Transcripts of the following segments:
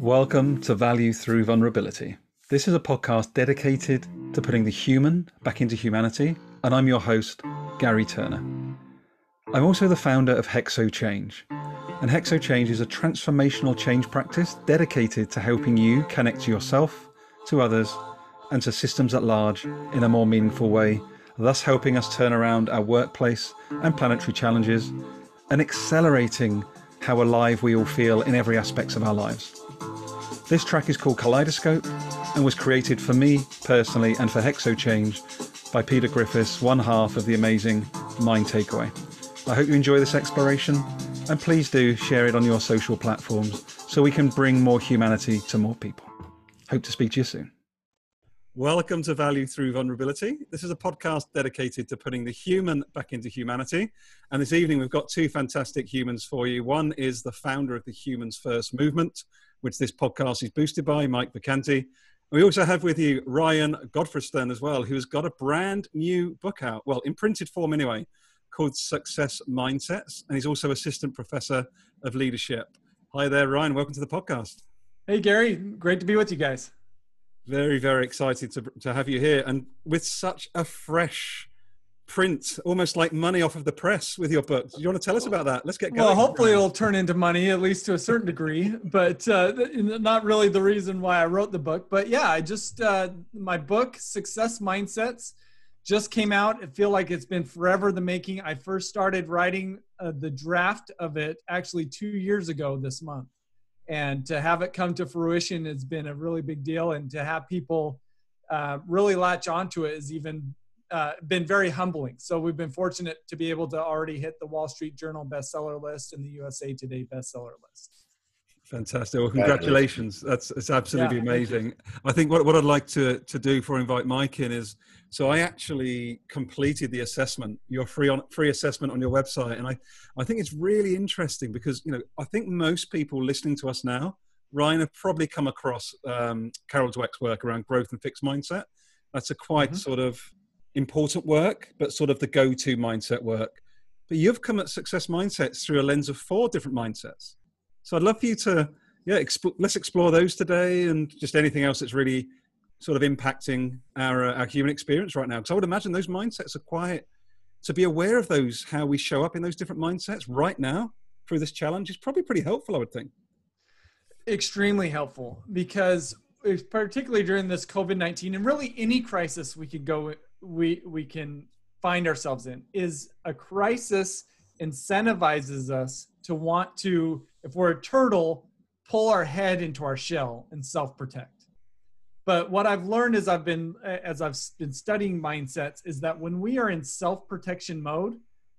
Welcome to Value Through Vulnerability. This is a podcast dedicated to putting the human back into humanity, and I'm your host, Gary Turner. I'm also the founder of HexoChange, and HexoChange is a transformational change practice dedicated to helping you connect to yourself, to others, and to systems at large in a more meaningful way, thus helping us turn around our workplace and planetary challenges, and accelerating how alive we all feel in every aspect of our lives. This track is called Kaleidoscope and was created for me personally and for HexoChange by Peter Griffiths, one half of the amazing Mind Takeaway. I hope you enjoy this exploration, and please do share it on your social platforms so we can bring more humanity to more people. Hope to speak to you soon. Welcome to Value Through Vulnerability. This is a podcast dedicated to putting the human back into humanity. And this evening, we've got two fantastic humans for you. One is the founder of the Humans First Movement, which this podcast is boosted by, Mike Vacanti. We also have with you Ryan Godfrey-Stern as well, who has got a brand new book out, well, in printed form anyway, called Success Mindsets. And he's also assistant professor of leadership. Hi there, Ryan. Welcome to the podcast. Hey, Gary. Great to be with you guys. Very, very excited to have you here, and with such a fresh print, almost like money off of the press with your book. Do you want to tell us about that? Let's get going. Well, hopefully it'll turn into money, at least to a certain degree, but not really the reason why I wrote the book. But yeah, I just, my book, Success Mindsets, just came out. I feel like it's been forever in the making. I first started writing the draft of it actually 2 years ago this month. And to have it come to fruition has been a really big deal. And to have people really latch onto it has even been very humbling. So we've been fortunate to be able to already hit the Wall Street Journal bestseller list and the USA Today bestseller list. Fantastic. Well, congratulations. It's absolutely amazing. I think what I'd like to do before I invite Mike in is, so I actually completed the assessment, your free assessment on your website. And I think it's really interesting because, you know, I think most people listening to us now, Ryan, have probably come across Carol Dweck's work around growth and fixed mindset. That's a quite sort of important work, but sort of the go-to mindset work. But you've come at Success Mindsets through a lens of 4 different mindsets. So I'd love for you to, let's explore those today, and just anything else that's really sort of impacting our human experience right now. Because I would imagine those mindsets are quite, to be aware of those, how we show up in those different mindsets right now through this challenge is probably pretty helpful, I would think. Extremely helpful, because particularly during this COVID-19 and really any crisis we can find ourselves in, is a crisis incentivizes us to want to, if we're a turtle, pull our head into our shell and self-protect. But what I've learned as I've been studying mindsets is that when we are in self-protection mode,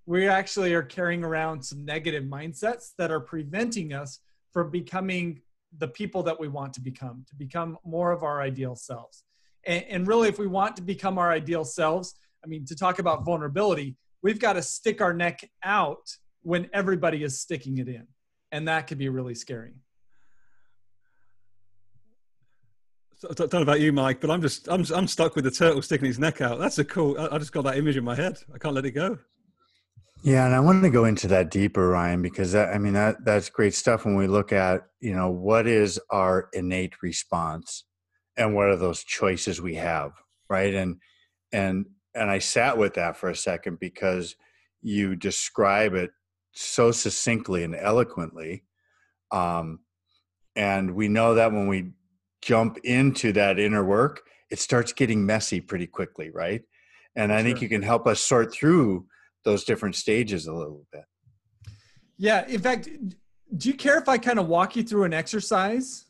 we actually are carrying around some negative mindsets that are preventing us from becoming the people that we want to become more of our ideal selves. And really, if we want to become our ideal selves, I mean, to talk about vulnerability, we've got to stick our neck out when everybody is sticking it in. And that could be really scary. So, I don't know about you, Mike, but I'm stuck with the turtle sticking his neck out. That's a cool, I just got that image in my head. I can't let it go. Yeah. And I want to go into that deeper, Ryan, because that's great stuff when we look at, you know, what is our innate response and what are those choices we have, right? And I sat with that for a second because you describe it so succinctly and eloquently. And we know that when we jump into that inner work, it starts getting messy pretty quickly, right? And I think you can help us sort through those different stages a little bit. Yeah. In fact, do you care if I kind of walk you through an exercise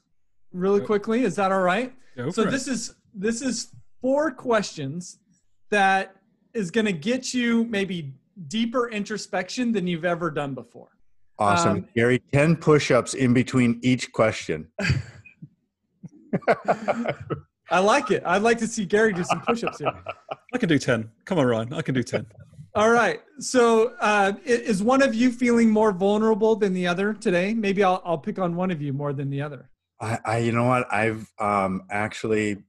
really quickly? Is that all right? So this is 4 questions that is going to get you maybe deeper introspection than you've ever done before. Awesome. Gary, 10 push-ups in between each question. I like it. I'd like to see Gary do some push-ups here. I can do 10. Come on, Ryan. I can do 10. All right. So is one of you feeling more vulnerable than the other today? Maybe I'll pick on one of you more than the other. You know what? I've actually,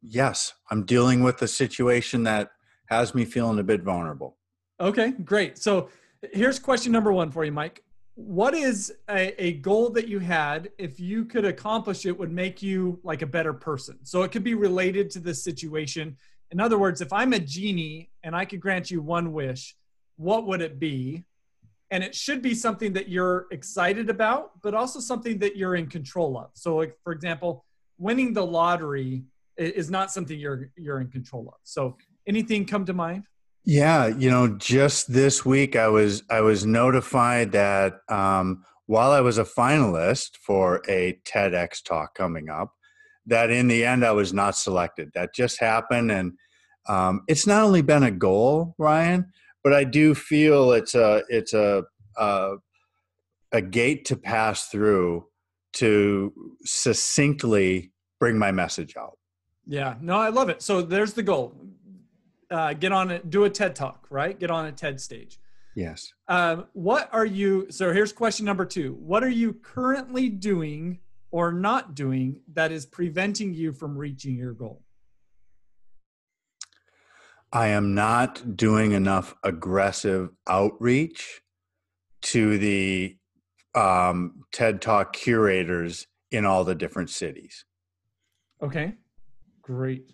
yes, I'm dealing with a situation that has me feeling a bit vulnerable. Okay, great. So here's question number 1 for you, Mike. what is a goal that you had, if you could accomplish it, would make you like a better person? So it could be related to this situation. In other words, if I'm a genie and I could grant you one wish, what would it be? And it should be something that you're excited about, but also something that you're in control of. So like, for example, winning the lottery is not something you're in control of. So anything come to mind? Yeah, you know, just this week I was notified that while I was a finalist for a TEDx talk coming up, that in the end I was not selected. That just happened, and it's not only been a goal, Ryan, but I do feel it's a gate to pass through to succinctly bring my message out. Yeah, no, I love it. So there's the goal. Get on it, do a TED talk, right? Get on a TED stage. Yes. What are you, so here's question number two. What are you currently doing or not doing that is preventing you from reaching your goal? I am not doing enough aggressive outreach to the TED Talk curators in all the different cities. Okay, great.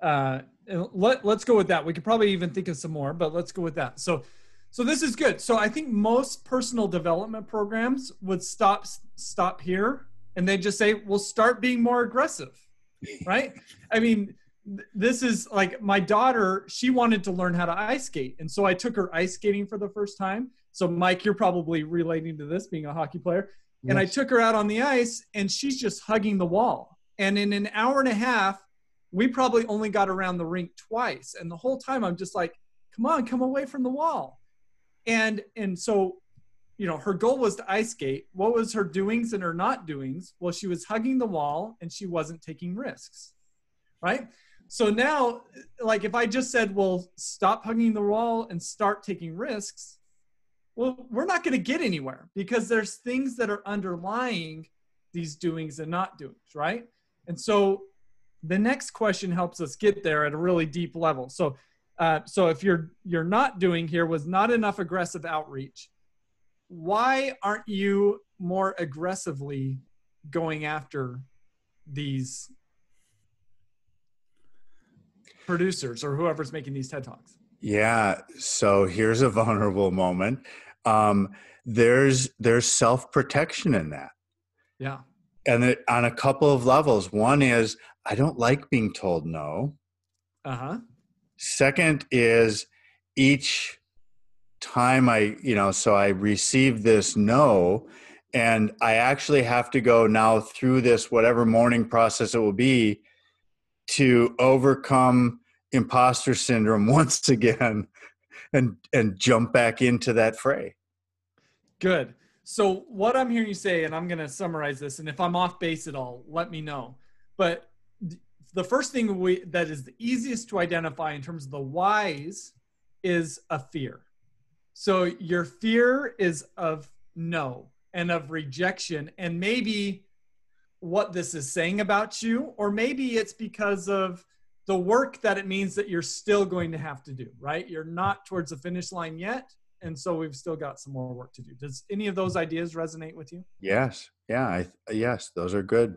Let's go with that. We could probably even think of some more, but let's go with that. So this is good. So I think most personal development programs would stop here, and they just say, "We'll start being more aggressive," right? I mean, this is like my daughter. She wanted to learn how to ice skate, and so I took her ice skating for the first time. So Mike, you're probably relating to this, being a hockey player. Yes. And I took her out on the ice, and she's just hugging the wall. And in an hour and a half, we probably only got around the rink twice. And the whole time I'm just like, come on, come away from the wall. And so, you know, her goal was to ice skate. What was her doings and her not doings? Well, she was hugging the wall and she wasn't taking risks, right? So now, like if I just said, well, stop hugging the wall and start taking risks, well, we're not gonna get anywhere because there's things that are underlying these doings and not doings, right? And so, the next question helps us get there at a really deep level. So, so if you're not doing here was not enough aggressive outreach, why aren't you more aggressively going after these producers or whoever's making these TED Talks? Yeah. So here's a vulnerable moment. There's self-protection in that. Yeah. And it, on a couple of levels, one is I don't like being told no. Uh-huh. Second is each time I receive this no, and I actually have to go now through this whatever mourning process it will be to overcome imposter syndrome once again and jump back into that fray. Good. So what I'm hearing you say, and I'm going to summarize this, and if I'm off base at all, let me know. But the first thing that is the easiest to identify in terms of the whys is a fear. So your fear is of no and of rejection and maybe what this is saying about you, or maybe it's because of the work that it means that you're still going to have to do, right? You're not towards the finish line yet. And so we've still got some more work to do. Does any of those ideas resonate with you? Yes. Yeah. Yes. Those are good.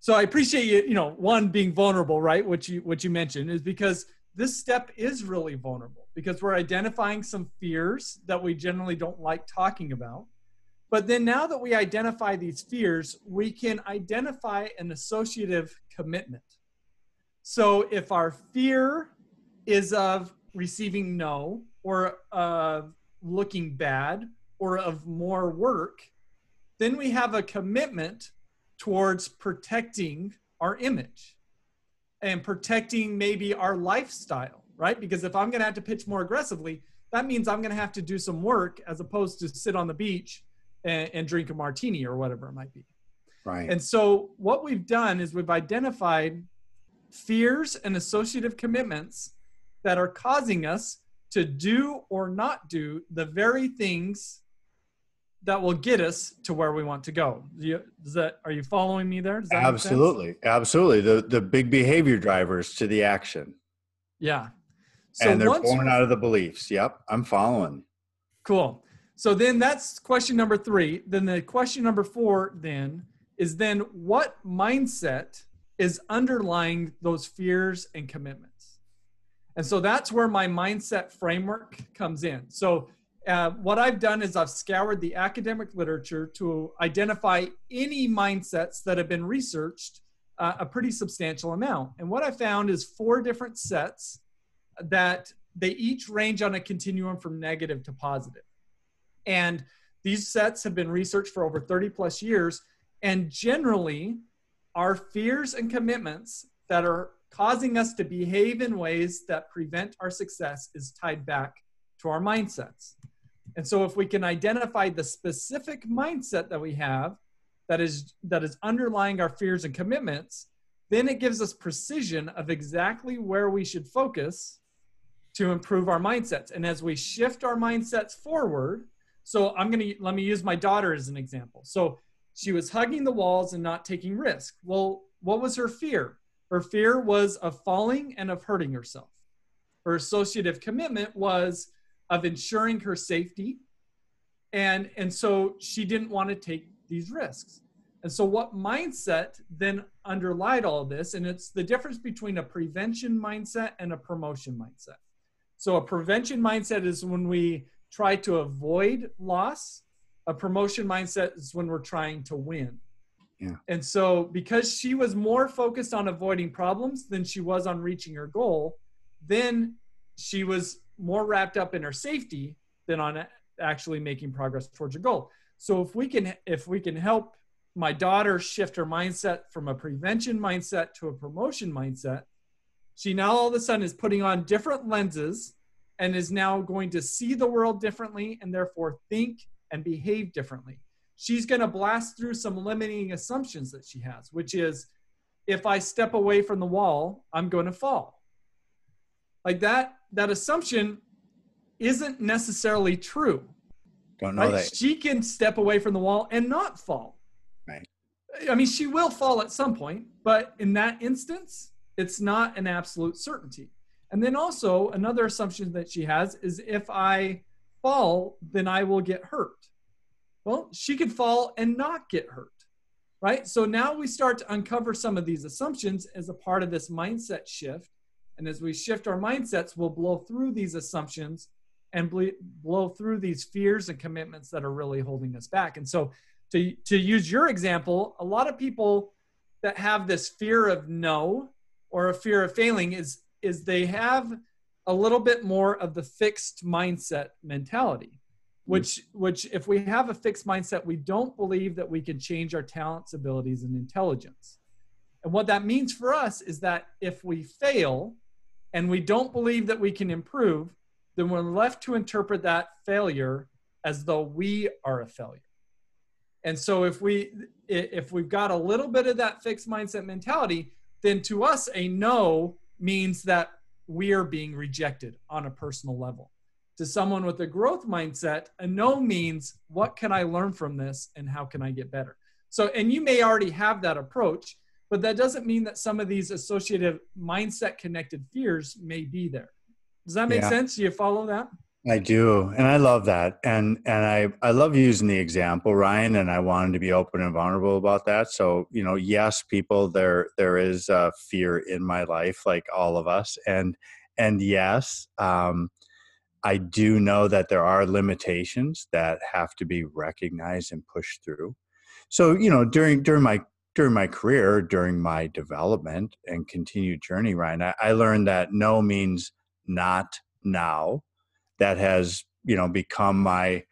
So I appreciate you, one being vulnerable, right? What you mentioned is because this step is really vulnerable because we're identifying some fears that we generally don't like talking about. But then now that we identify these fears, we can identify an associative commitment. So if our fear is of receiving no, or looking bad, or of more work, then we have a commitment towards protecting our image and protecting maybe our lifestyle, right? Because if I'm gonna have to pitch more aggressively, that means I'm gonna have to do some work as opposed to sit on the beach and drink a martini or whatever it might be. Right. And so what we've done is we've identified fears and associative commitments that are causing us to do or not do the very things that will get us to where we want to go. Are you following me there? Does that absolutely make sense? Absolutely. The big behavior drivers to the action. Yeah. So and they're born out of the beliefs. Yep. I'm following. Cool. So then that's question number three. Then the question number four then is then what mindset is underlying those fears and commitments? And so that's where my mindset framework comes in. So what I've done is I've scoured the academic literature to identify any mindsets that have been researched a pretty substantial amount. And what I found is four different sets that they each range on a continuum from negative to positive. And these sets have been researched for over 30 plus years. And generally, our fears and commitments that are causing us to behave in ways that prevent our success is tied back to our mindsets. And so if we can identify the specific mindset that we have that is underlying our fears and commitments, then it gives us precision of exactly where we should focus to improve our mindsets. And as we shift our mindsets forward, so let me use my daughter as an example. So she was hugging the walls and not taking risk. Well, what was her fear? Her fear was of falling and of hurting herself. Her associative commitment was of ensuring her safety. And so she didn't want to take these risks. And so what mindset then underlied all of this? And it's the difference between a prevention mindset and a promotion mindset. So a prevention mindset is when we try to avoid loss. A promotion mindset is when we're trying to win. Yeah. And so because she was more focused on avoiding problems than she was on reaching her goal, then she was more wrapped up in her safety than on actually making progress towards her goal. So if we can help my daughter shift her mindset from a prevention mindset to a promotion mindset, she now all of a sudden is putting on different lenses and is now going to see the world differently and therefore think and behave differently. She's going to blast through some limiting assumptions that she has, which is, if I step away from the wall, I'm going to fall. Like that assumption isn't necessarily true. Don't know, right? That. She can step away from the wall and not fall. Right. I mean, she will fall at some point, but in that instance, it's not an absolute certainty. And then also another assumption that she has is, if I fall, then I will get hurt. Well, she could fall and not get hurt, right? So now we start to uncover some of these assumptions as a part of this mindset shift. And as we shift our mindsets, we'll blow through these assumptions and blow through these fears and commitments that are really holding us back. And so to use your example, a lot of people that have this fear of no or a fear of failing is they have a little bit more of the fixed mindset mentality, which if we have a fixed mindset, we don't believe that we can change our talents, abilities, and intelligence. And what that means for us is that if we fail and we don't believe that we can improve, then we're left to interpret that failure as though we are a failure. And so if we've got a little bit of that fixed mindset mentality, then to us, a no means that we are being rejected on a personal level. To someone with a growth mindset, a no means, what can I learn from this and how can I get better? So, and you may already have that approach, but that doesn't mean that some of these associative mindset connected fears may be there. Does that make sense? Do you follow that? I do. And I love that. And I love using the example, Ryan, and I wanted to be open and vulnerable about that. So, you know, yes, people, there is fear in my life, like all of us. And yes, I do know that there are limitations that have to be recognized and pushed through. So, you know, during my career, during my development and continued journey, Ryan, I learned that no means not now. That has, you know, become my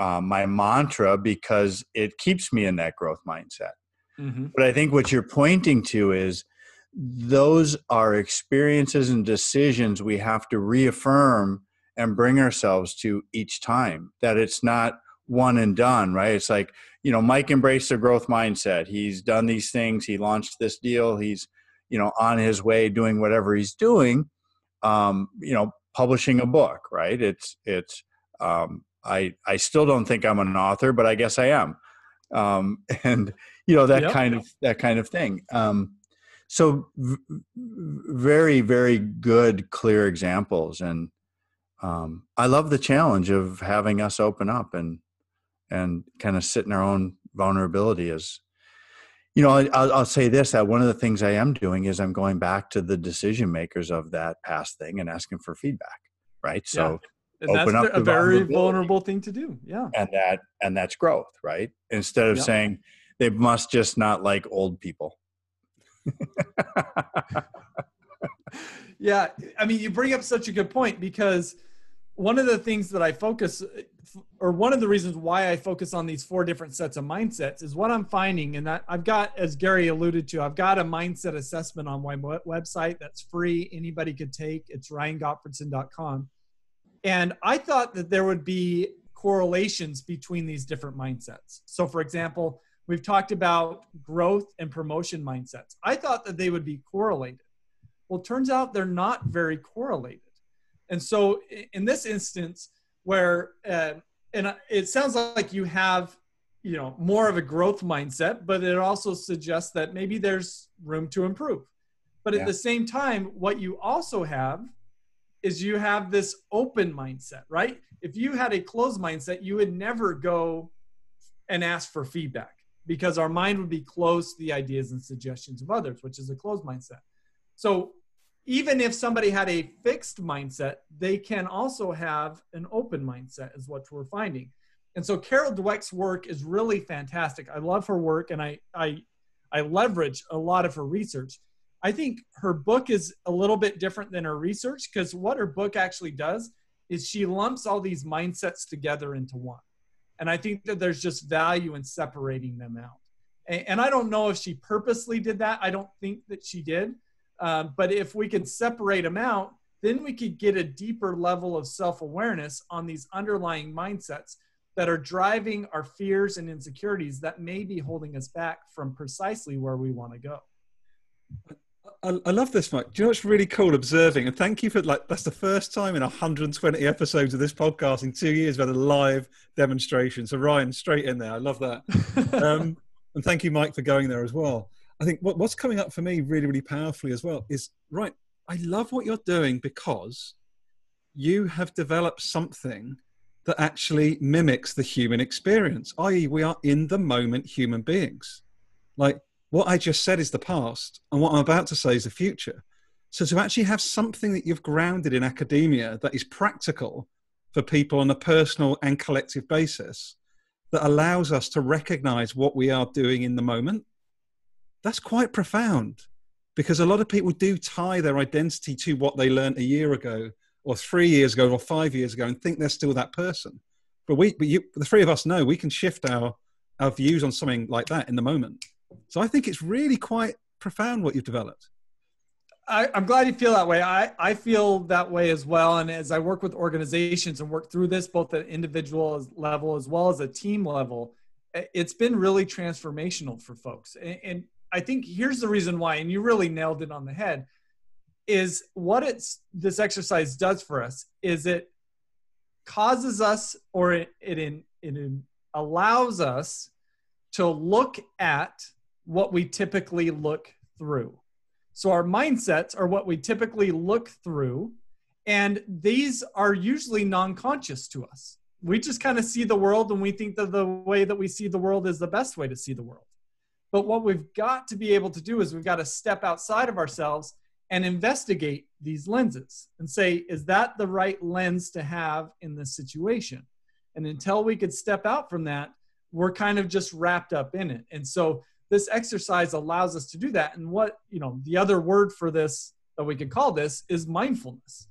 my mantra because it keeps me in that growth mindset. Mm-hmm. But I think what you're pointing to is those are experiences and decisions we have to reaffirm and bring ourselves to each time, that it's not one and done, right? It's like, you know, Mike embraced the growth mindset. He's done these things. He launched this deal. He's, you know, on his way doing whatever he's doing, you know, publishing a book, right? I still don't think I'm an author, but I guess I am. And you know, that kind of thing. So very, very good, clear examples. And I love the challenge of having us open up and kind of sit in our own vulnerability. Is, you know, I'll say this, that one of the things I am doing is I'm going back to the decision makers of that past thing and asking for feedback, right? So yeah. Open up a very vulnerable thing to do. Yeah. And that's growth, right? Instead of saying they must just not like old people. Yeah. I mean, you bring up such a good point, because one of the things that I focus, or one of the reasons why I focus on these four different sets of mindsets, is what I'm finding. And that I've got, as Gary alluded to, I've got a mindset assessment on my website that's free. Anybody could take. It's RyanGottfredson.com. And I thought that there would be correlations between these different mindsets. So for example, we've talked about growth and promotion mindsets. I thought that they would be correlated. Well, it turns out they're not very correlated. And so in this instance where, and it sounds like you have, you know, more of a growth mindset, but it also suggests that maybe there's room to improve. But at the same time, what you also have is you have this open mindset, right? If you had a closed mindset, you would never go and ask for feedback, because our mind would be closed to the ideas and suggestions of others, which is a closed mindset. So even if somebody had a fixed mindset, they can also have an open mindset, is what we're finding. And so Carol Dweck's work is really fantastic. I love her work, and I leverage a lot of her research. I think her book is a little bit different than her research, because what her book actually does is she lumps all these mindsets together into one. And I think that there's just value in separating them out. And I don't know if she purposely did that. I don't think that she did. But if we could separate them out, then we could get a deeper level of self-awareness on these underlying mindsets that are driving our fears and insecurities that may be holding us back from precisely where we want to go. I love this, Mike. Do you know what's really cool observing? And thank you for, like, that's the first time in 120 episodes of this podcast in 2 years we've had a live demonstration. So Ryan, straight in there. I love that. And thank you, Mike, for going there as well. I think what's coming up for me really, really powerfully as well is, right, I love what you're doing, because you have developed something that actually mimics the human experience, i.e. we are in the moment human beings. Like what I just said is the past, and what I'm about to say is the future. So to actually have something that you've grounded in academia that is practical for people on a personal and collective basis, that allows us to recognize what we are doing in the moment, that's quite profound, because a lot of people do tie their identity to what they learned a year ago or 3 years ago or 5 years ago and think they're still that person. But the three of us know we can shift our views on something like that in the moment. So I think it's really quite profound what you've developed. I'm glad you feel that way. I feel that way as well. And as I work with organizations and work through this, both at individual level as well as a team level, it's been really transformational for folks. And I think here's the reason why, and you really nailed it on the head, is what this exercise does for us is it causes us, or it allows us to look at what we typically look through. So our mindsets are what we typically look through, and these are usually non-conscious to us. We just kind of see the world, and we think that the way that we see the world is the best way to see the world. But what we've got to be able to do is we've got to step outside of ourselves and investigate these lenses and say, is that the right lens to have in this situation? And until we could step out from that, we're kind of just wrapped up in it. And so this exercise allows us to do that. And what, you know, the other word for this that we could call this is mindfulness,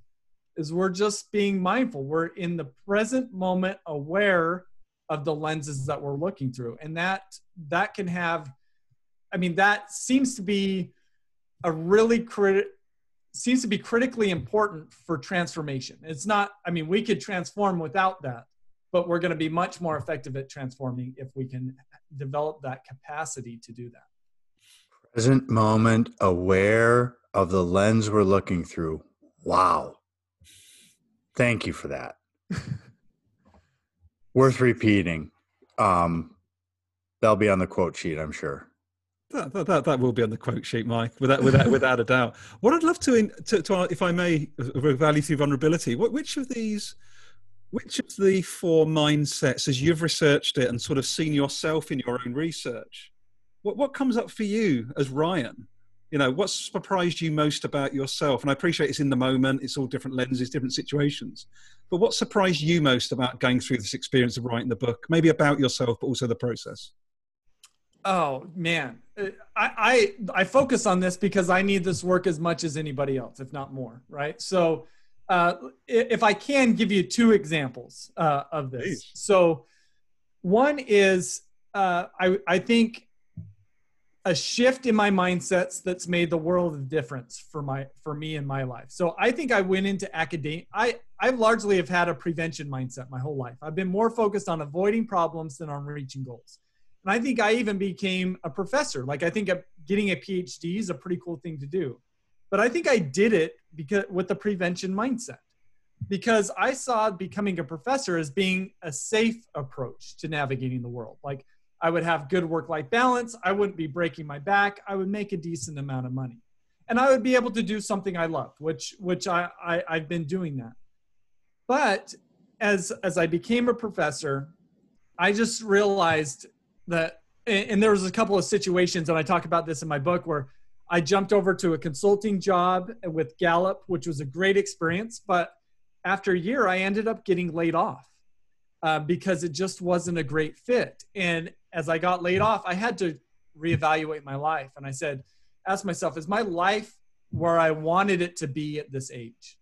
is we're just being mindful. We're in the present moment, aware of the lenses that we're looking through. And that can have, I mean, that seems to be critically important for transformation. It's not, I mean, we could transform without that, but we're going to be much more effective at transforming if we can develop that capacity to do that. Present moment, aware of the lens we're looking through. Wow. Thank you for that. Worth repeating. That'll be on the quote sheet, I'm sure. That will be on the quote sheet, Mike, without a doubt. What I'd love to if I may, value through vulnerability. Which of the four mindsets, as you've researched it and sort of seen yourself in your own research, what comes up for you as Ryan? You know, what's surprised you most about yourself? And I appreciate it's in the moment, it's all different lenses, different situations. But what surprised you most about going through this experience of writing the book, maybe about yourself, but also the process? Oh man, I focus on this because I need this work as much as anybody else, if not more, right? So if I can give you two examples of this. Jeez. So one is, I think a shift in my mindsets that's made the world of difference for me in my life. So I think I went into academia. I largely have had a prevention mindset my whole life. I've been more focused on avoiding problems than on reaching goals. And I think I even became a professor. Like, I think getting a PhD is a pretty cool thing to do. But I think I did it because with the prevention mindset, because I saw becoming a professor as being a safe approach to navigating the world. Like, I would have good work-life balance. I wouldn't be breaking my back. I would make a decent amount of money. And I would be able to do something I loved, which I've been doing that. But as I became a professor, I just realized that, and there was a couple of situations, and I talk about this in my book, where I jumped over to a consulting job with Gallup, which was a great experience. But after a year, I ended up getting laid off because it just wasn't a great fit. And as I got laid off, I had to reevaluate my life. And I asked myself, is my life where I wanted it to be at this age?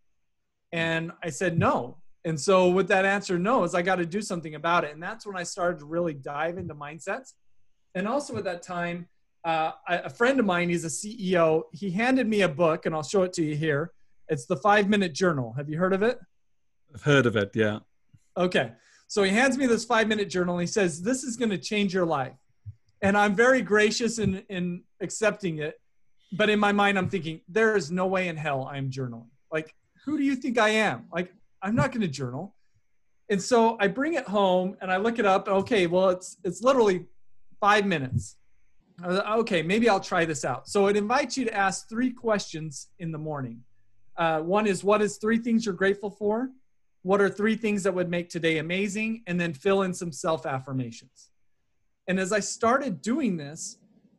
And I said, no. And so with that answer, no, I got to do something about it. And that's when I started to really dive into mindsets. And also at that time, a friend of mine, he's a CEO, he handed me a book, and I'll show it to you here. It's the 5-Minute Journal. Have you heard of it? I've heard of it, yeah. Okay. So he hands me this 5-Minute Journal, and he says, this is going to change your life. And I'm very gracious in accepting it. But in my mind, I'm thinking, there is no way in hell I'm journaling. Like, who do you think I am? Like, I'm not going to journal. And so I bring it home and I look it up. Okay, well, it's literally 5 minutes. Okay, maybe I'll try this out. So it invites you to ask 3 questions in the morning. One is, what is 3 things you're grateful for? What are 3 things that would make today amazing? And then fill in some self-affirmations. And as I started doing this,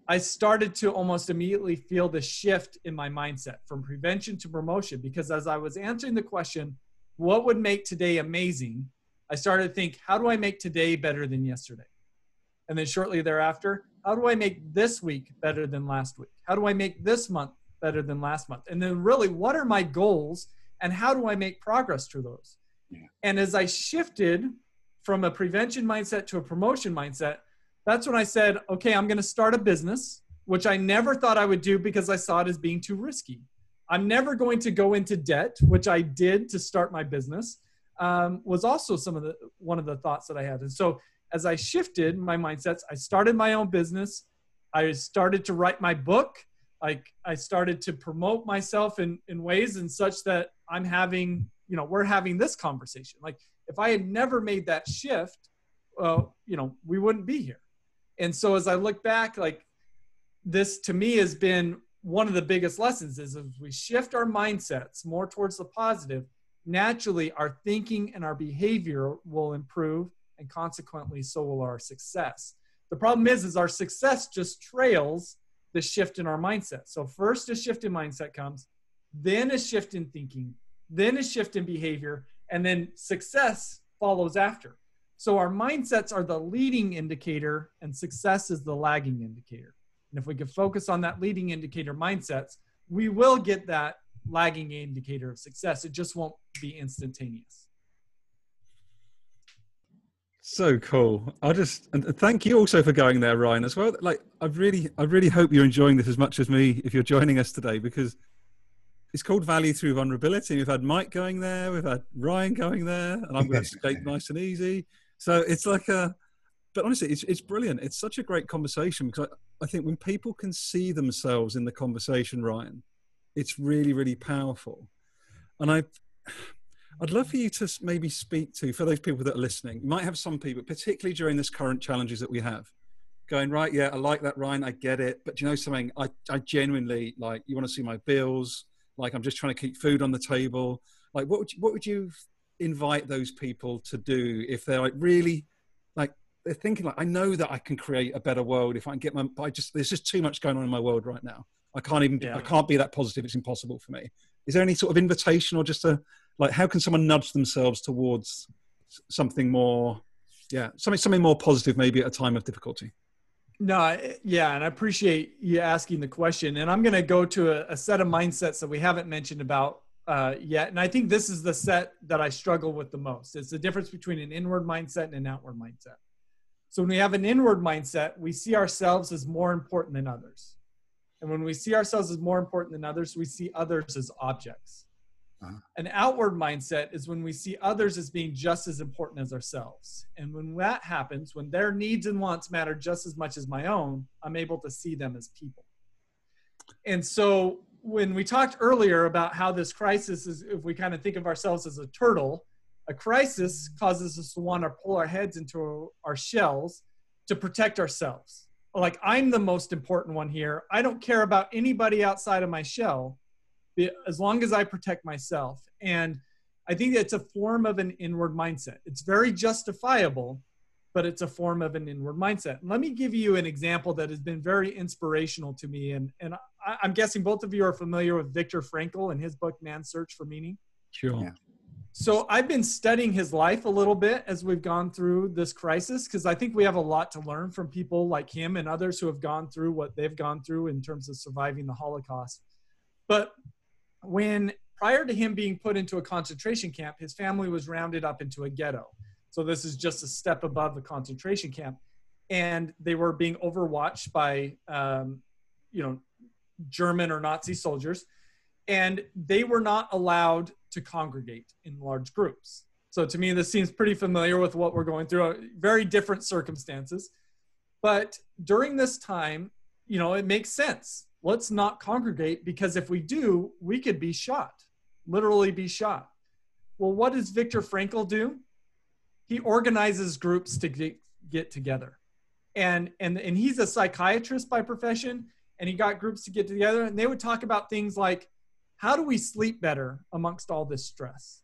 I started to almost immediately feel the shift in my mindset from prevention to promotion, because as I was answering the question, what would make today amazing? I started to think, how do I make today better than yesterday? And then shortly thereafter, how do I make this week better than last week? How do I make this month better than last month? And then really, what are my goals and how do I make progress through those? Yeah. And as I shifted from a prevention mindset to a promotion mindset, that's when I said, okay, I'm going to start a business, which I never thought I would do because I saw it as being too risky. I'm never going to go into debt, which I did to start my business, was also one of the thoughts that I had. And so as I shifted my mindsets, I started my own business. I started to write my book. I started to promote myself in ways and such that I'm having, we're having this conversation. Like, if I had never made that shift, we wouldn't be here. And so as I look back, like, this to me has been one of the biggest lessons is if we shift our mindsets more towards the positive, naturally our thinking and our behavior will improve, and consequently, so will our success. The problem is our success just trails the shift in our mindset. So first a shift in mindset comes, then a shift in thinking, then a shift in behavior, and then success follows after. So our mindsets are the leading indicator and success is the lagging indicator. And if we can focus on that leading indicator mindsets, we will get that lagging indicator of success. It just won't be instantaneous. So cool. And thank you also for going there, Ryan, as well. Like, I really hope you're enjoying this as much as me if you're joining us today, because it's called value through vulnerability. We've had Mike going there. We've had Ryan going there, and I'm going to escape nice and easy. So it's like but honestly, it's brilliant. It's such a great conversation, because I think when people can see themselves in the conversation, Ryan, it's really, really powerful. And I'd love for you to maybe speak to, for those people that are listening, you might have some people, particularly during this current challenges that we have, going, right, yeah, I like that, Ryan, I get it. But do you know something? I genuinely, like, you want to see my bills? Like, I'm just trying to keep food on the table. Like, what would you invite those people to do if they're like really, like, they're thinking like, I know that I can create a better world if I can get my, but there's just too much going on in my world right now. I can't even, I can't be that positive. It's impossible for me. Is there any sort of invitation or just a, like, how can someone nudge themselves towards something more, something more positive, maybe at a time of difficulty? No, yeah, and I appreciate you asking the question. And I'm going to go to a set of mindsets that we haven't mentioned about yet. And I think this is the set that I struggle with the most. It's the difference between an inward mindset and an outward mindset. So when we have an inward mindset, we see ourselves as more important than others. And when we see ourselves as more important than others, we see others as objects. Uh-huh. An outward mindset is when we see others as being just as important as ourselves. And when that happens, when their needs and wants matter just as much as my own, I'm able to see them as people. And so when we talked earlier about how this crisis is, if we kind of think of ourselves as a turtle, a crisis causes us to want to pull our heads into our shells to protect ourselves. Like, I'm the most important one here. I don't care about anybody outside of my shell, as long as I protect myself. And I think it's a form of an inward mindset. It's very justifiable, but it's a form of an inward mindset. And let me give you an example that has been very inspirational to me. And I'm guessing both of you are familiar with Viktor Frankl and his book, Man's Search for Meaning. Sure. Yeah. So I've been studying his life a little bit as we've gone through this crisis, because I think we have a lot to learn from people like him and others who have gone through what they've gone through in terms of surviving the Holocaust. But when prior to him being put into a concentration camp, his family was rounded up into a ghetto. So this is just a step above the concentration camp. And they were being overwatched by, German or Nazi soldiers. And they were not allowed to congregate in large groups. So to me, this seems pretty familiar with what we're going through, very different circumstances. But during this time, it makes sense. Let's not congregate, because if we do, we could be shot, literally be shot. Well, what does Viktor Frankl do? He organizes groups to get together. And he's a psychiatrist by profession, and he got groups to get together, and they would talk about things like, how do we sleep better amongst all this stress?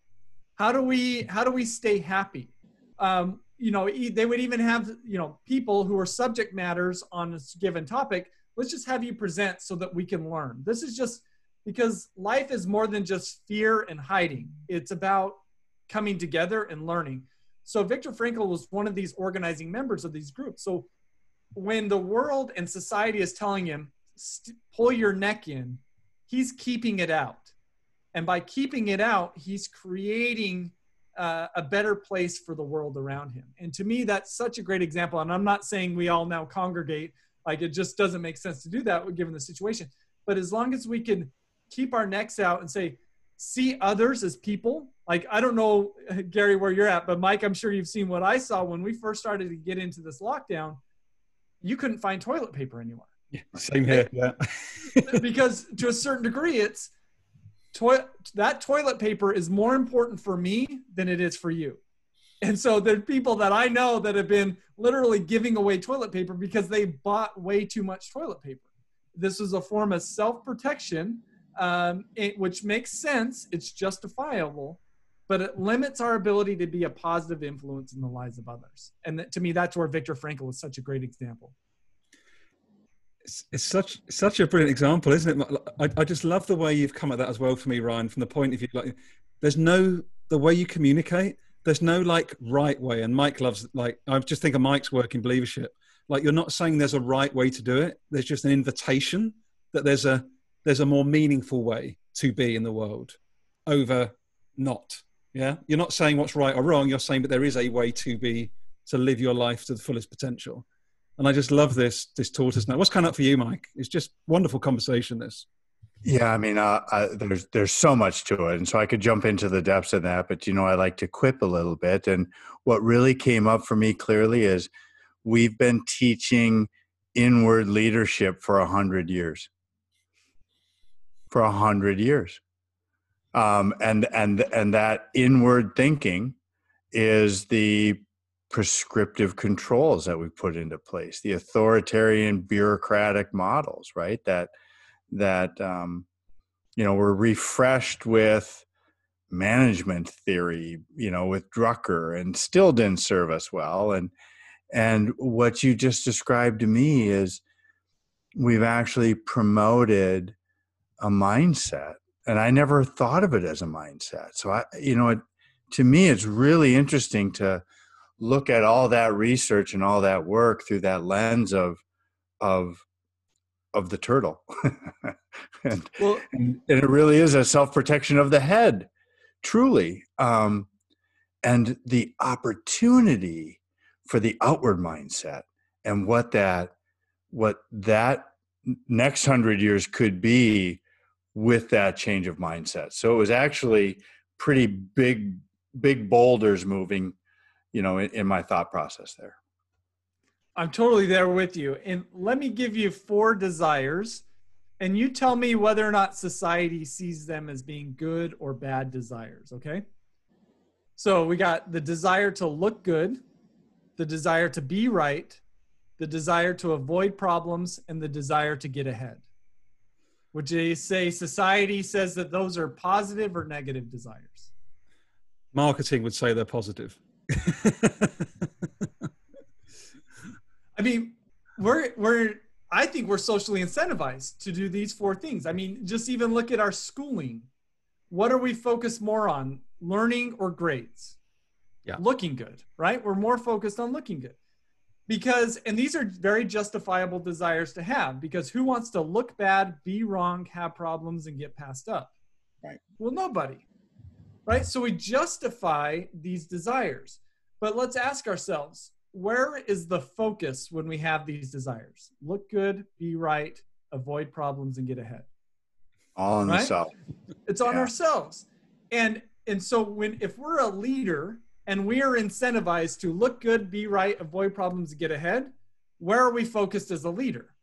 How do we stay happy? They would even have, people who are subject matters on a given topic. Let's just have you present so that we can learn. This is just because life is more than just fear and hiding. It's about coming together and learning. So Viktor Frankl was one of these organizing members of these groups. So when the world and society is telling him, pull your neck in, he's keeping it out. And by keeping it out, he's creating a better place for the world around him. And to me, that's such a great example. And I'm not saying we all now congregate. Like, it just doesn't make sense to do that given the situation. But as long as we can keep our necks out and say, see others as people. Like, I don't know, Gary, where you're at, but Mike, I'm sure you've seen what I saw when we first started to get into this lockdown. You couldn't find toilet paper anywhere. Yeah, same here. Yeah. Because to a certain degree, it's that toilet paper is more important for me than it is for you. And so there are people that I know that have been literally giving away toilet paper because they bought way too much toilet paper. This is a form of self-protection, which makes sense. It's justifiable, but it limits our ability to be a positive influence in the lives of others. And to me, that's where Viktor Frankl is such a great example. It's such a brilliant example, isn't it? I just love the way you've come at that as well for me, Ryan, from the point of view, like, the way you communicate, there's no like right way. And Mike loves, like, I just think of Mike's work in Believership. Like, you're not saying there's a right way to do it. There's just an invitation that there's a more meaningful way to be in the world over not. Yeah. You're not saying what's right or wrong. You're saying, but there is a way to live your life to the fullest potential. And I just love this tortoise now. What's coming up for you, Mike? It's just wonderful conversation, this. Yeah, I mean, there's so much to it. And so I could jump into the depths of that, but, I like to quip a little bit. And what really came up for me clearly is we've been teaching inward leadership for 100 years. For 100 years. And that inward thinking is the prescriptive controls that we put into place, the authoritarian bureaucratic models, right? That we're refreshed with management theory, with Drucker, and still didn't serve us well. And what you just described to me is we've actually promoted a mindset, and I never thought of it as a mindset. So to me, it's really interesting to look at all that research and all that work through that lens of the turtle. and it really is a self-protection of the head, truly. And the opportunity for the outward mindset and what that next 100 years could be with that change of mindset. So it was actually pretty big boulders moving, in my thought process there. I'm totally there with you. And let me give you 4 desires, and you tell me whether or not society sees them as being good or bad desires, okay? So we got the desire to look good, the desire to be right, the desire to avoid problems, and the desire to get ahead. Would you say society says that those are positive or negative desires? Marketing would say they're positive. I mean, I think we're socially incentivized to do these 4 things. I mean, just even look at our schooling. What are we focused more on, learning or grades? Yeah. Looking good, right? We're more focused on looking good. Because, and these are very justifiable desires to have, because who wants to look bad, be wrong, have problems, and get passed up? Right. Well, nobody, right? So we justify these desires. But let's ask ourselves, where is the focus when we have these desires? Look good, be right, avoid problems, and get ahead. All on ourselves. It's on ourselves. And so if we're a leader and we are incentivized to look good, be right, avoid problems, and get ahead, where are we focused as a leader?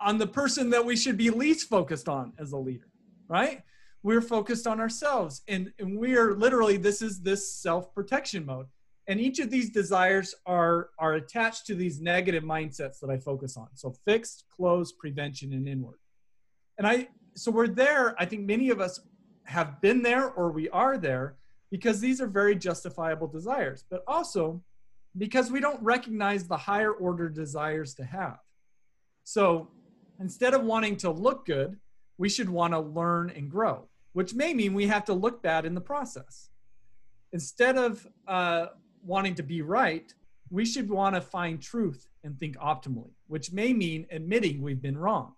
On the person that we should be least focused on as a leader, right? We're focused on ourselves. And we are literally, this is self-protection mode. And each of these desires are attached to these negative mindsets that I focus on. So fixed, closed, prevention, and inward. So we're there. I think many of us have been there, or we are there, because these are very justifiable desires, but also because we don't recognize the higher order desires to have. So instead of wanting to look good, we should want to learn and grow, which may mean we have to look bad in the process. Instead of wanting to be right, we should want to find truth and think optimally, which may mean admitting we've been wrong.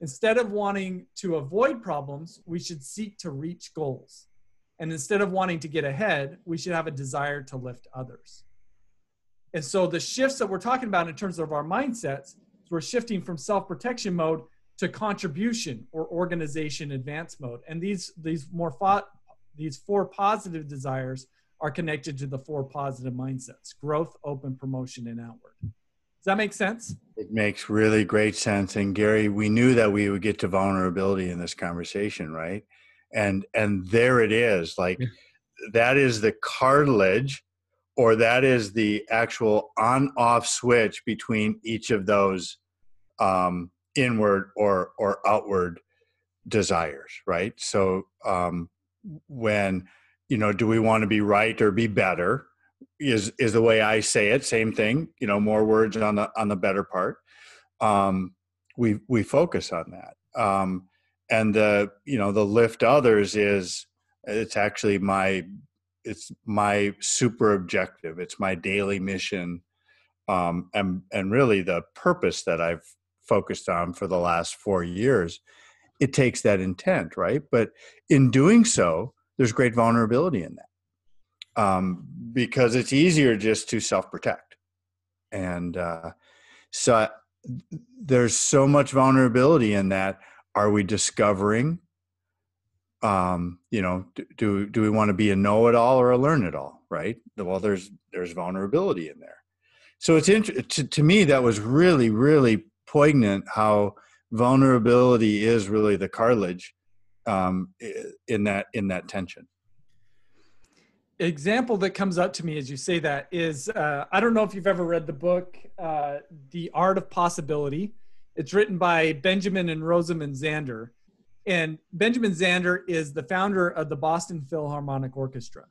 Instead of wanting to avoid problems, we should seek to reach goals. And instead of wanting to get ahead, we should have a desire to lift others. And so the shifts that we're talking about in terms of our mindsets, so we're shifting from self-protection mode to contribution or organization advance mode. And these 4 positive desires are connected to the 4 positive mindsets: growth, open, promotion, and outward. Does that make sense? It makes really great sense. And Gary, we knew that we would get to vulnerability in this conversation, right? And there it is. Like, that is the cartilage, or that is the actual on-off switch between each of those inward or outward desires, right? So when do we want to be right or be better is the way I say it. Same thing, more words on the better part. We focus on that. And the lift others is, it's my super objective. It's my daily mission. And really the purpose that I've focused on for the last 4 years, it takes that intent, right? But in doing so, there's great vulnerability in that, because it's easier just to self-protect. And so there's so much vulnerability in that. Are we discovering, do we want to be a know-it-all or a learn-it-all, right? Well, there's vulnerability in there. So it's to me, that was really, really poignant how vulnerability is really the cartilage in that tension. example that comes up to me as you say that is, I don't know if you've ever read the book, The Art of Possibility. It's written by Benjamin and Rosamond Zander. And Benjamin Zander is the founder of the Boston Philharmonic Orchestra.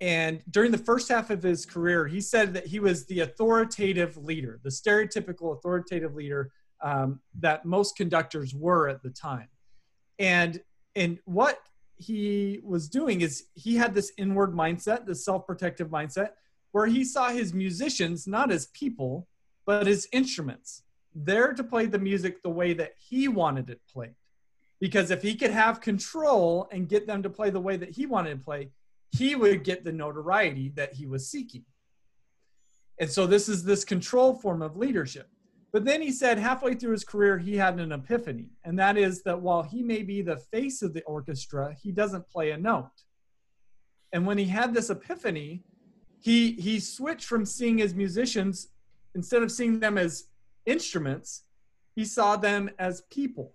And during the first half of his career, he said that he was the authoritative leader, the stereotypical authoritative leader that most conductors were at the time. And what he was doing is he had this inward mindset, this self-protective mindset, where he saw his musicians not as people, but as instruments, there to play the music the way that he wanted it played. Because if he could have control and get them to play the way that he wanted to play, he would get the notoriety that he was seeking. And so this is this control form of leadership. But then he said halfway through his career, he had an epiphany. And that is that while he may be the face of the orchestra, he doesn't play a note. And when he had this epiphany, he switched from seeing his musicians, instead of seeing them as instruments, he saw them as people.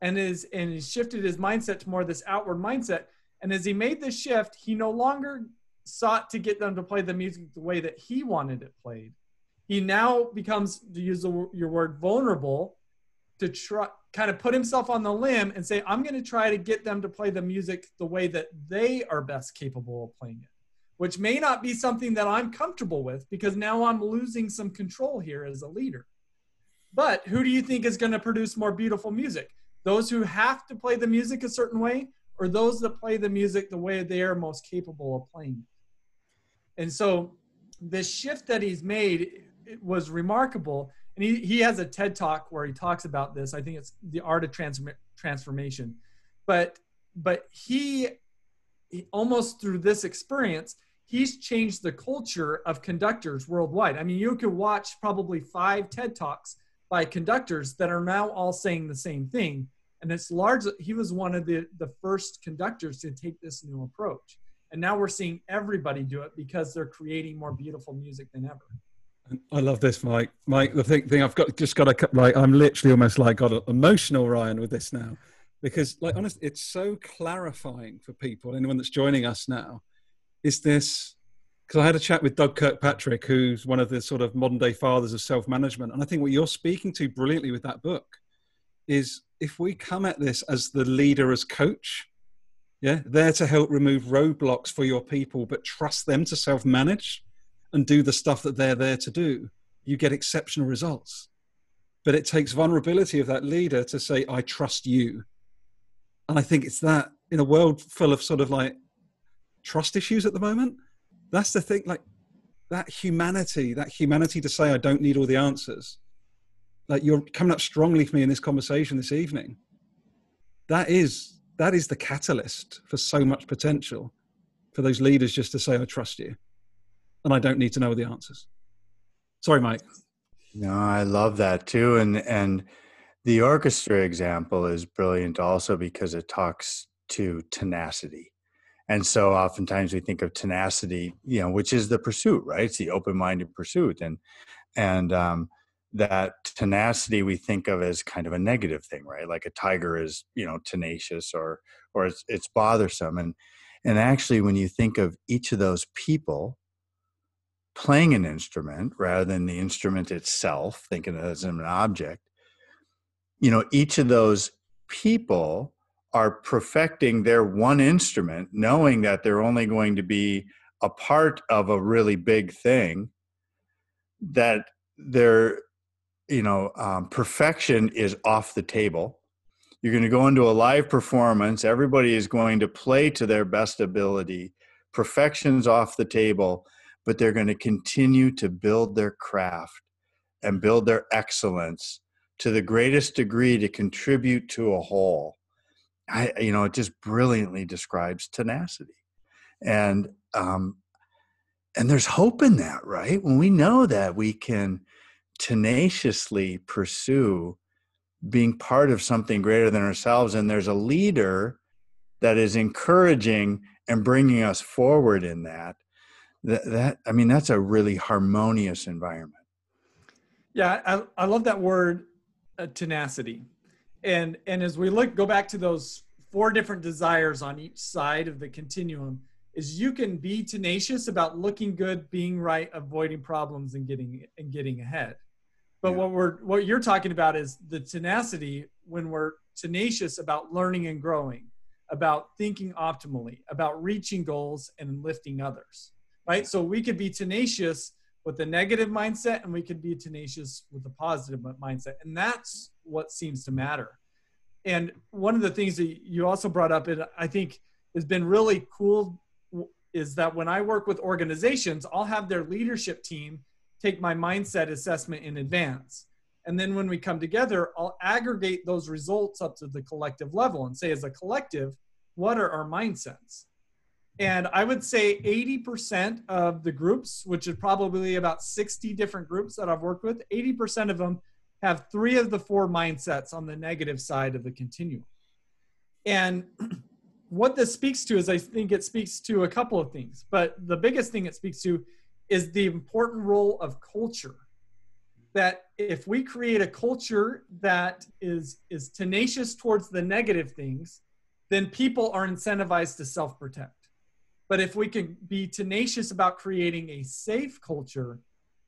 And he shifted his mindset to more of this outward mindset. And as he made this shift, he no longer sought to get them to play the music the way that he wanted it played. He now becomes, to use your word, vulnerable, to try, kind of put himself on the limb and say, I'm going to try to get them to play the music the way that they are best capable of playing it, which may not be something that I'm comfortable with, because now I'm losing some control here as a leader. But who do you think is going to produce more beautiful music? Those who have to play the music a certain way, or those that play the music the way they are most capable of playing it? And so the shift that he's made, it was remarkable. And he has a TED talk where he talks about this. I think it's The Art of Transformation. But he almost through this experience, he's changed the culture of conductors worldwide. I mean, you could watch probably 5 TED talks by conductors that are now all saying the same thing. And it's largely, he was one of the first conductors to take this new approach. And now we're seeing everybody do it because they're creating more beautiful music than ever. I love this, Mike. Mike, the thing I've got, just got to, like, I'm literally almost like got emotional, Ryan, with this now. Because, like, honestly, it's so clarifying for people, anyone that's joining us now, is this. Because I had a chat with Doug Kirkpatrick, who's one of the sort of modern day fathers of self-management. And I think what you're speaking to brilliantly with that book is if we come at this as the leader, as coach, yeah, there to help remove roadblocks for your people, but trust them to self-manage and do the stuff that they're there to do, you get exceptional results. But it takes vulnerability of that leader to say, I trust you. And I think it's that in a world full of sort of like trust issues at the moment, that's the thing, like that humanity to say, I don't need all the answers. Like, you're coming up strongly for me in this conversation this evening. That is the catalyst for so much potential for those leaders, just to say, I trust you and I don't need to know the answers. Sorry, Mike. No, I love that too. And the orchestra example is brilliant also because it talks to tenacity. And so oftentimes we think of tenacity, you know, which is the pursuit, right? It's the open-minded pursuit. And that tenacity we think of as kind of a negative thing, right? Like a tiger is, you know, tenacious or it's bothersome. And actually, when you think of each of those people playing an instrument rather than the instrument itself, thinking of it as an object, you know, each of those people are perfecting their one instrument, knowing that they're only going to be a part of a really big thing, that their, you know, perfection is off the table. You're going to go into a live performance. Everybody is going to play to their best ability. Perfection's off the table, but they're going to continue to build their craft and build their excellence to the greatest degree to contribute to a whole. You know, it just brilliantly describes tenacity, and there's hope in that, right? When we know that we can tenaciously pursue being part of something greater than ourselves, and there's a leader that is encouraging and bringing us forward in that I mean, that's a really harmonious environment. Yeah, I love that word, tenacity. And as we go back to those 4 different desires on each side of the continuum, is you can be tenacious about looking good, being right, avoiding problems, and getting ahead. But yeah. what you're talking about is the tenacity when we're tenacious about learning and growing, about thinking optimally, about reaching goals and lifting others, right? So we could be tenacious with the negative mindset, and we could be tenacious with the positive mindset. And that's what seems to matter. And one of the things that you also brought up, and I think has been really cool, is that when I work with organizations, I'll have their leadership team take my mindset assessment in advance. And then when we come together, I'll aggregate those results up to the collective level and say, as a collective, what are our mindsets? And I would say 80% of the groups, which is probably about 60 different groups that I've worked with, 80% of them have 3 of the 4 mindsets on the negative side of the continuum. And what this speaks to is, I think it speaks to a couple of things, but the biggest thing it speaks to is the important role of culture. That if we create a culture that is tenacious towards the negative things, then people are incentivized to self-protect. But if we can be tenacious about creating a safe culture,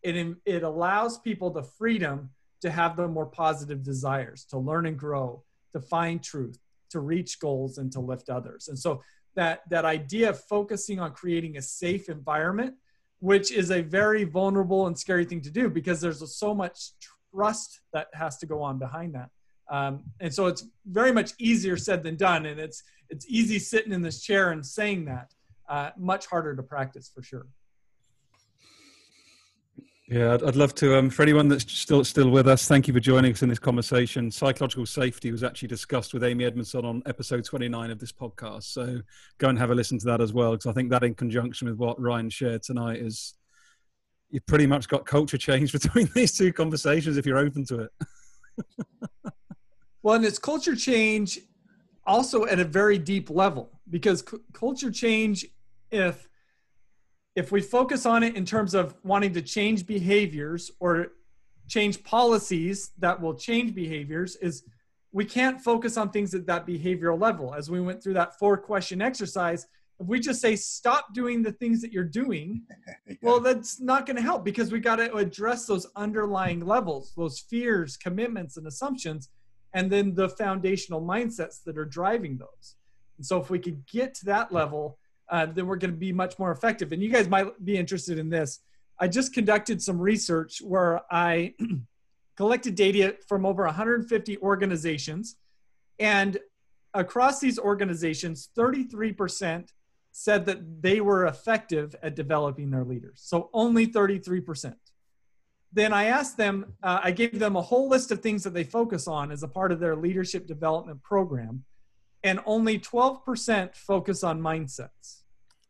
it allows people the freedom to have the more positive desires, to learn and grow, to find truth, to reach goals, and to lift others. And so that idea of focusing on creating a safe environment, which is a very vulnerable and scary thing to do, because there's so much trust that has to go on behind that. And so it's very much easier said than done. And it's easy sitting in this chair and saying that, much harder to practice for sure. Yeah, I'd love to, for anyone that's still with us, thank you for joining us in this conversation. Psychological safety was actually discussed with Amy Edmondson on episode 29 of this podcast. So go and have a listen to that as well, because I think that, in conjunction with what Ryan shared tonight, is you've pretty much got culture change between these two conversations if you're open to it. Well, and it's culture change also at a very deep level, because culture change, if we focus on it in terms of wanting to change behaviors or change policies that will change behaviors, is we can't focus on things at that behavioral level. As we went through that 4-question exercise, if we just say, stop doing the things that you're doing, well, that's not gonna help, because we gotta address those underlying levels, those fears, commitments, and assumptions, and then the foundational mindsets that are driving those. And so if we could get to that level, then we're going to be much more effective. And you guys might be interested in this. I just conducted some research where I collected data from over 150 organizations. And across these organizations, 33% said that they were effective at developing their leaders. So only 33%. Then I asked them, I gave them a whole list of things that they focus on as a part of their leadership development program. And only 12% focus on mindsets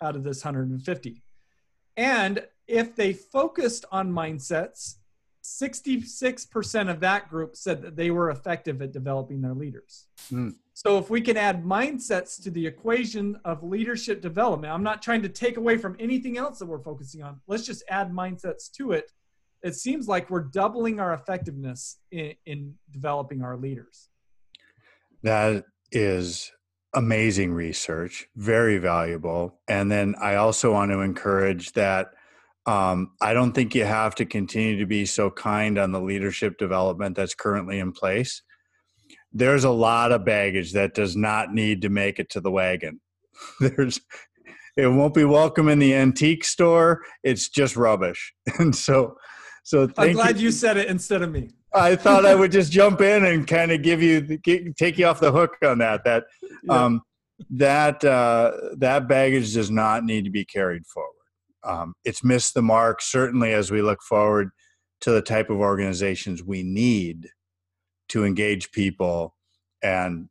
out of this 150. And if they focused on mindsets, 66% of that group said that they were effective at developing their leaders. Mm. So if we can add mindsets to the equation of leadership development, I'm not trying to take away from anything else that we're focusing on. Let's just add mindsets to it. It seems like we're doubling our effectiveness in developing our leaders. That is amazing research, very valuable. And then I also want to encourage that I don't think you have to continue to be so kind on the leadership development that's currently in place. There's a lot of baggage that does not need to make it to the wagon. It won't be welcome in the antique store. It's just rubbish. And so I'm glad you said it instead of me. I thought I would just jump in and kind of take you off the hook on that. That baggage does not need to be carried forward. It's missed the mark, certainly, as we look forward to the type of organizations we need to engage people and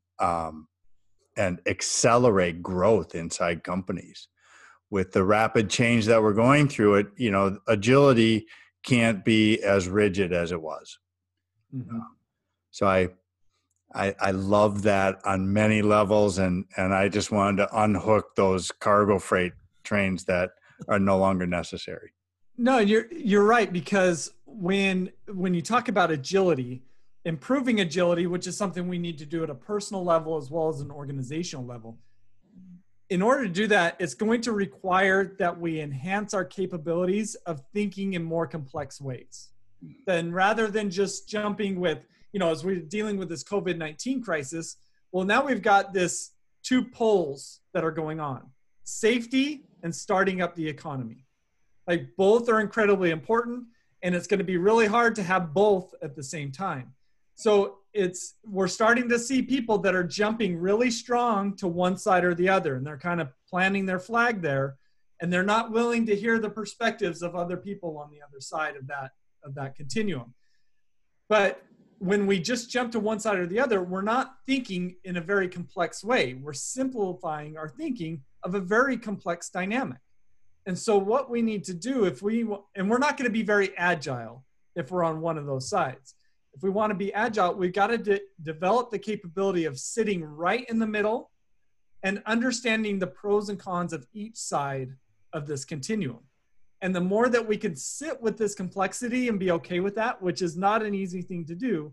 accelerate growth inside companies. With the rapid change that we're going through, agility can't be as rigid as it was. Mm-hmm. So I love that on many levels, and I just wanted to unhook those cargo freight trains that are no longer necessary. No, you're right, because when you talk about agility, improving agility, which is something we need to do at a personal level as well as an organizational level, in order to do that, it's going to require that we enhance our capabilities of thinking in more complex ways. Then rather than just jumping with, you know, as we're dealing with this COVID-19 crisis, well, now we've got this two poles that are going on, safety and starting up the economy. Like both are incredibly important, and it's going to be really hard to have both at the same time. So we're starting to see people that are jumping really strong to one side or the other, and they're kind of planting their flag there, and they're not willing to hear the perspectives of other people on the other side of that continuum. But when we just jump to one side or the other, we're not thinking in a very complex way. We're simplifying our thinking of a very complex dynamic. And so what we need to do and we're not going to be very agile if we're on one of those sides. If we want to be agile, we've got to develop the capability of sitting right in the middle and understanding the pros and cons of each side of this continuum. And the more that we can sit with this complexity and be okay with that, which is not an easy thing to do,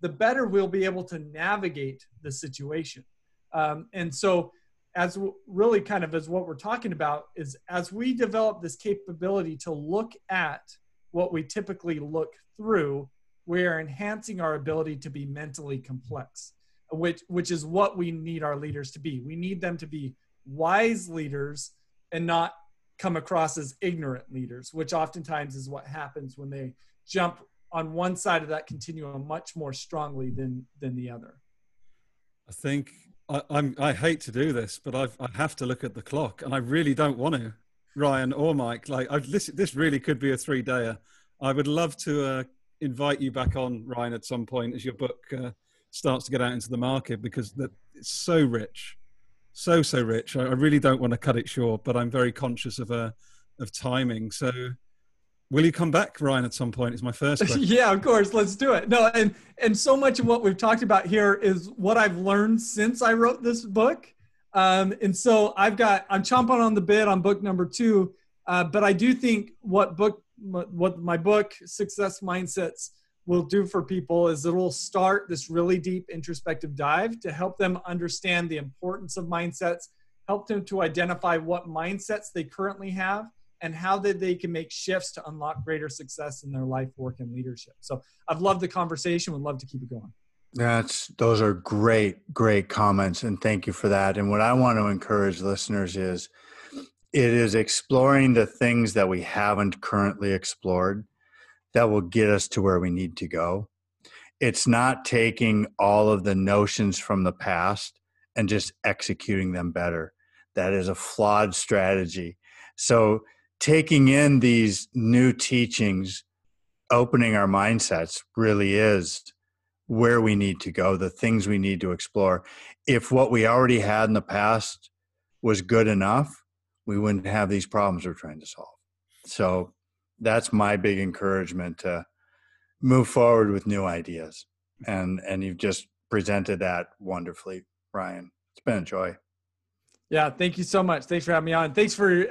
the better we'll be able to navigate the situation. And so as really kind of as what we're talking about is as we develop this capability to look at what we typically look through, we're enhancing our ability to be mentally complex, which is what we need our leaders to be. We need them to be wise leaders and not come across as ignorant leaders, which oftentimes is what happens when they jump on one side of that continuum much more strongly than the other. I think I hate to do this, but I have to look at the clock, and I really don't want to, Ryan or Mike. Like this really could be a three-dayer. I would love to invite you back on, Ryan, at some point as your book starts to get out into the market, because it's so rich. So rich. I really don't want to cut it short, but I'm very conscious of timing. So will you come back, Ryan, at some point is my first question. Yeah, of course. Let's do it. No, and so much of what we've talked about here is what I've learned since I wrote this book. And so I'm chomping on the bit on book number 2, but I do think what my book, Success Mindsets, will do for people is it'll start this really deep introspective dive to help them understand the importance of mindsets, help them to identify what mindsets they currently have and how that they can make shifts to unlock greater success in their life, work, and leadership. So I've loved the conversation, would love to keep it going. Those are great, great comments, and thank you for that. And what I want to encourage listeners is it is exploring the things that we haven't currently explored that will get us to where we need to go. It's not taking all of the notions from the past and just executing them better. That is a flawed strategy. So taking in these new teachings, opening our mindsets really is where we need to go, the things we need to explore. If what we already had in the past was good enough, we wouldn't have these problems we're trying to solve. So that's my big encouragement to move forward with new ideas. And you've just presented that wonderfully, Ryan. It's been a joy. Yeah, thank you so much. Thanks for having me on. Thanks for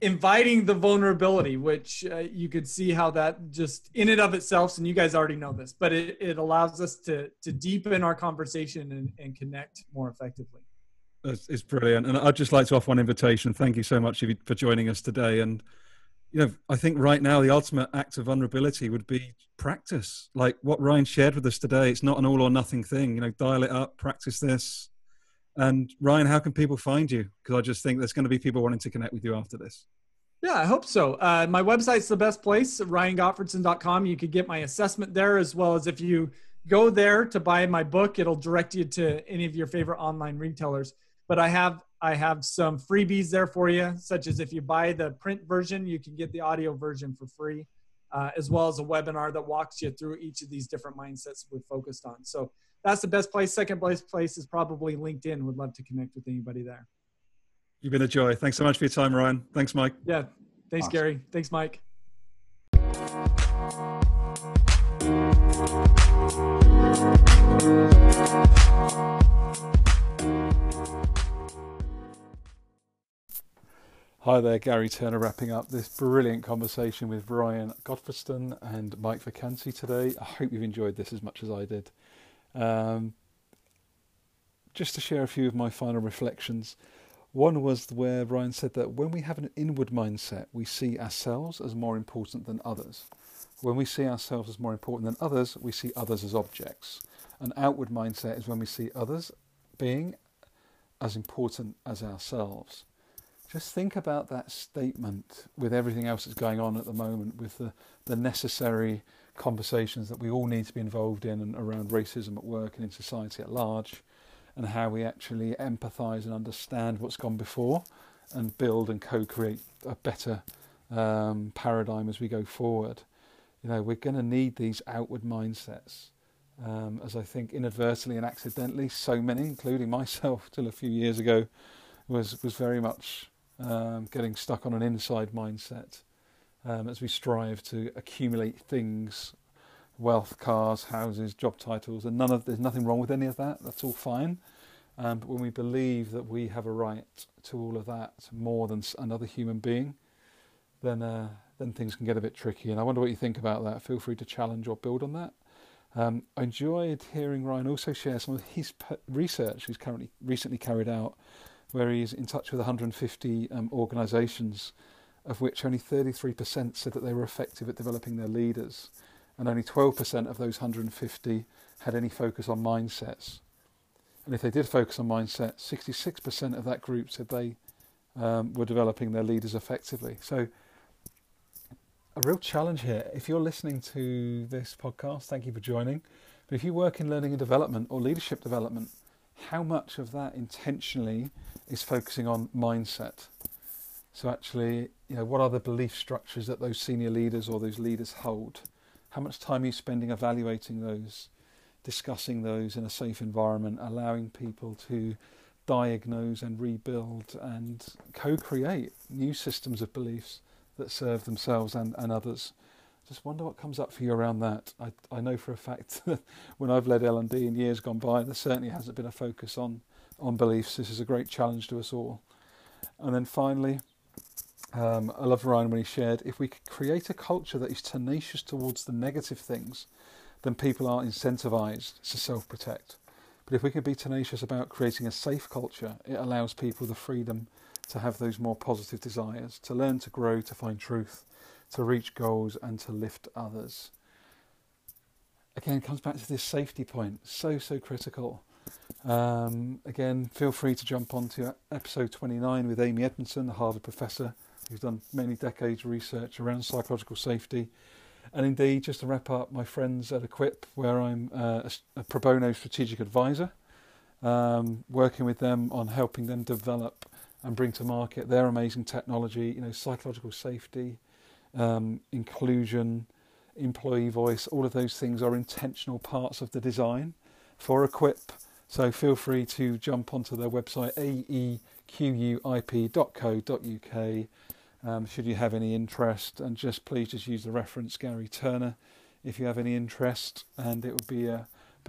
inviting the vulnerability, which you could see how that just in and of itself, and you guys already know this, but it allows us to deepen our conversation and connect more effectively. It's brilliant. And I'd just like to offer one invitation. Thank you so much for joining us today. And you know, I think right now the ultimate act of vulnerability would be practice. Like what Ryan shared with us today, it's not an all or nothing thing. You know, dial it up, practice this. And Ryan, how can people find you? Because I just think there's going to be people wanting to connect with you after this. Yeah, I hope so. My website's the best place, RyanGottfredson.com. You could get my assessment there, as well as if you go there to buy my book, it'll direct you to any of your favorite online retailers. But I have some freebies there for you, such as if you buy the print version, you can get the audio version for free, as well as a webinar that walks you through each of these different mindsets we've focused on. So that's the best place. Second place is probably LinkedIn. Would love to connect with anybody there. You've been a joy. Thanks so much for your time, Ryan. Thanks, Mike. Yeah. Thanks, awesome. Gary. Thanks, Mike. Hi there, Gary Turner wrapping up this brilliant conversation with Ryan Godfrey-Stern and Mike Vacanti today. I hope you've enjoyed this as much as I did. Just to share a few of my final reflections, One was where Ryan said that when we have an inward mindset, we see ourselves as more important than others. When we see ourselves as more important than others, we see others as objects. An outward mindset is when we see others being as important as ourselves. Just think about that statement with everything else that's going on at the moment, with the necessary conversations that we all need to be involved in and around racism at work and in society at large, and how we actually empathise and understand what's gone before and build and co-create a better paradigm as we go forward. You know, we're going to need these outward mindsets. As I think inadvertently and accidentally, so many, including myself till a few years ago, was very much getting stuck on an inside mindset as we strive to accumulate things, wealth, cars, houses, job titles, and there's nothing wrong with any of that. That's all fine. But when we believe that we have a right to all of that more than another human being, then things can get a bit tricky. And I wonder what you think about that. Feel free to challenge or build on that. I enjoyed hearing Ryan also share some of his research he's recently carried out, where he's in touch with 150 organisations, of which only 33% said that they were effective at developing their leaders, and only 12% of those 150 had any focus on mindsets. And if they did focus on mindsets, 66% of that group said they were developing their leaders effectively. So, a real challenge here. If you're listening to this podcast, thank you for joining. But if you work in learning and development or leadership development, how much of that intentionally is focusing on mindset? So actually, you know, what are the belief structures that those senior leaders or those leaders hold? How much time are you spending evaluating those, discussing those in a safe environment, allowing people to diagnose and rebuild and co-create new systems of beliefs that serve themselves and others? Just wonder what comes up for you around that. I know for a fact that when I've led L&D in years gone by, there certainly hasn't been a focus on beliefs. This is a great challenge to us all. And then finally, I love Ryan when he shared, if we could create a culture that is tenacious towards the negative things, then people are incentivized to self-protect. But if we could be tenacious about creating a safe culture, it allows people the freedom to have those more positive desires, to learn, to grow, to find truth, to reach goals and to lift others. Again, it comes back to this safety point, so critical. Again, feel free to jump on to episode 29 with Amy Edmondson, the Harvard professor, who's done many decades of research around psychological safety. And indeed, just to wrap up, my friends at Equip, where I'm a pro bono strategic advisor, working with them on helping them develop and bring to market their amazing technology, you know, psychological safety, inclusion, employee voice, all of those things are intentional parts of the design for Equip. So feel free to jump onto their website, aequip.co.uk, should you have any interest. And just please just use the reference Gary Turner if you have any interest. And it would be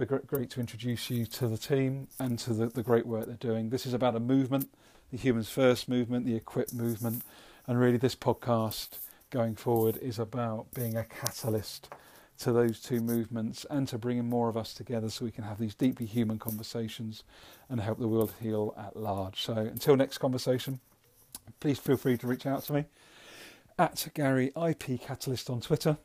great to introduce you to the team and to the great work they're doing. This is about a movement, the Humans First Movement, the Equip movement, and really this podcast going forward is about being a catalyst to those two movements and to bringing more of us together so we can have these deeply human conversations and help the world heal at large. So until next conversation, please feel free to reach out to me at Gary IP Catalyst on Twitter.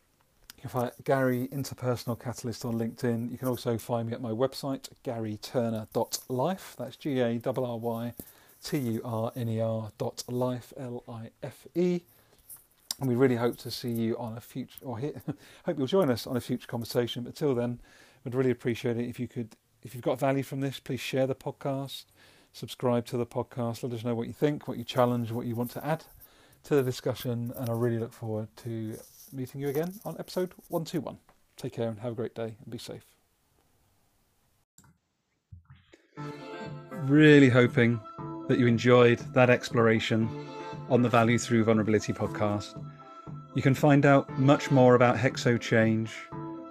You can find Gary Interpersonal Catalyst on LinkedIn. You can also find me at my website, garyturner.life. That's GARRY.life. And we really hope to see you on a future, or hope you'll join us on a future conversation. But till then, we'd really appreciate it if you've got value from this, please share the podcast, subscribe to the podcast, let us know what you think, what you challenge, what you want to add to the discussion. And I really look forward to meeting you again on episode 121. Take care and have a great day and be safe. Really hoping that you enjoyed that exploration on the Value Through Vulnerability podcast. You can find out much more about HexoChange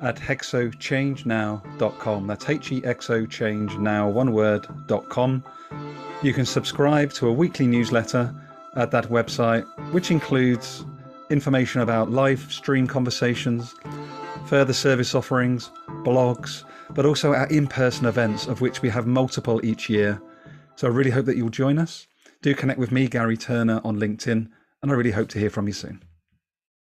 at hexochangenow.com. That's HEXOChangeNow, one word.com. You can subscribe to a weekly newsletter at that website, which includes information about live stream conversations, further service offerings, blogs, but also our in-person events, of which we have multiple each year. So I really hope that you'll join us. Do connect with me, Gary Turner, on LinkedIn, and I really hope to hear from you soon.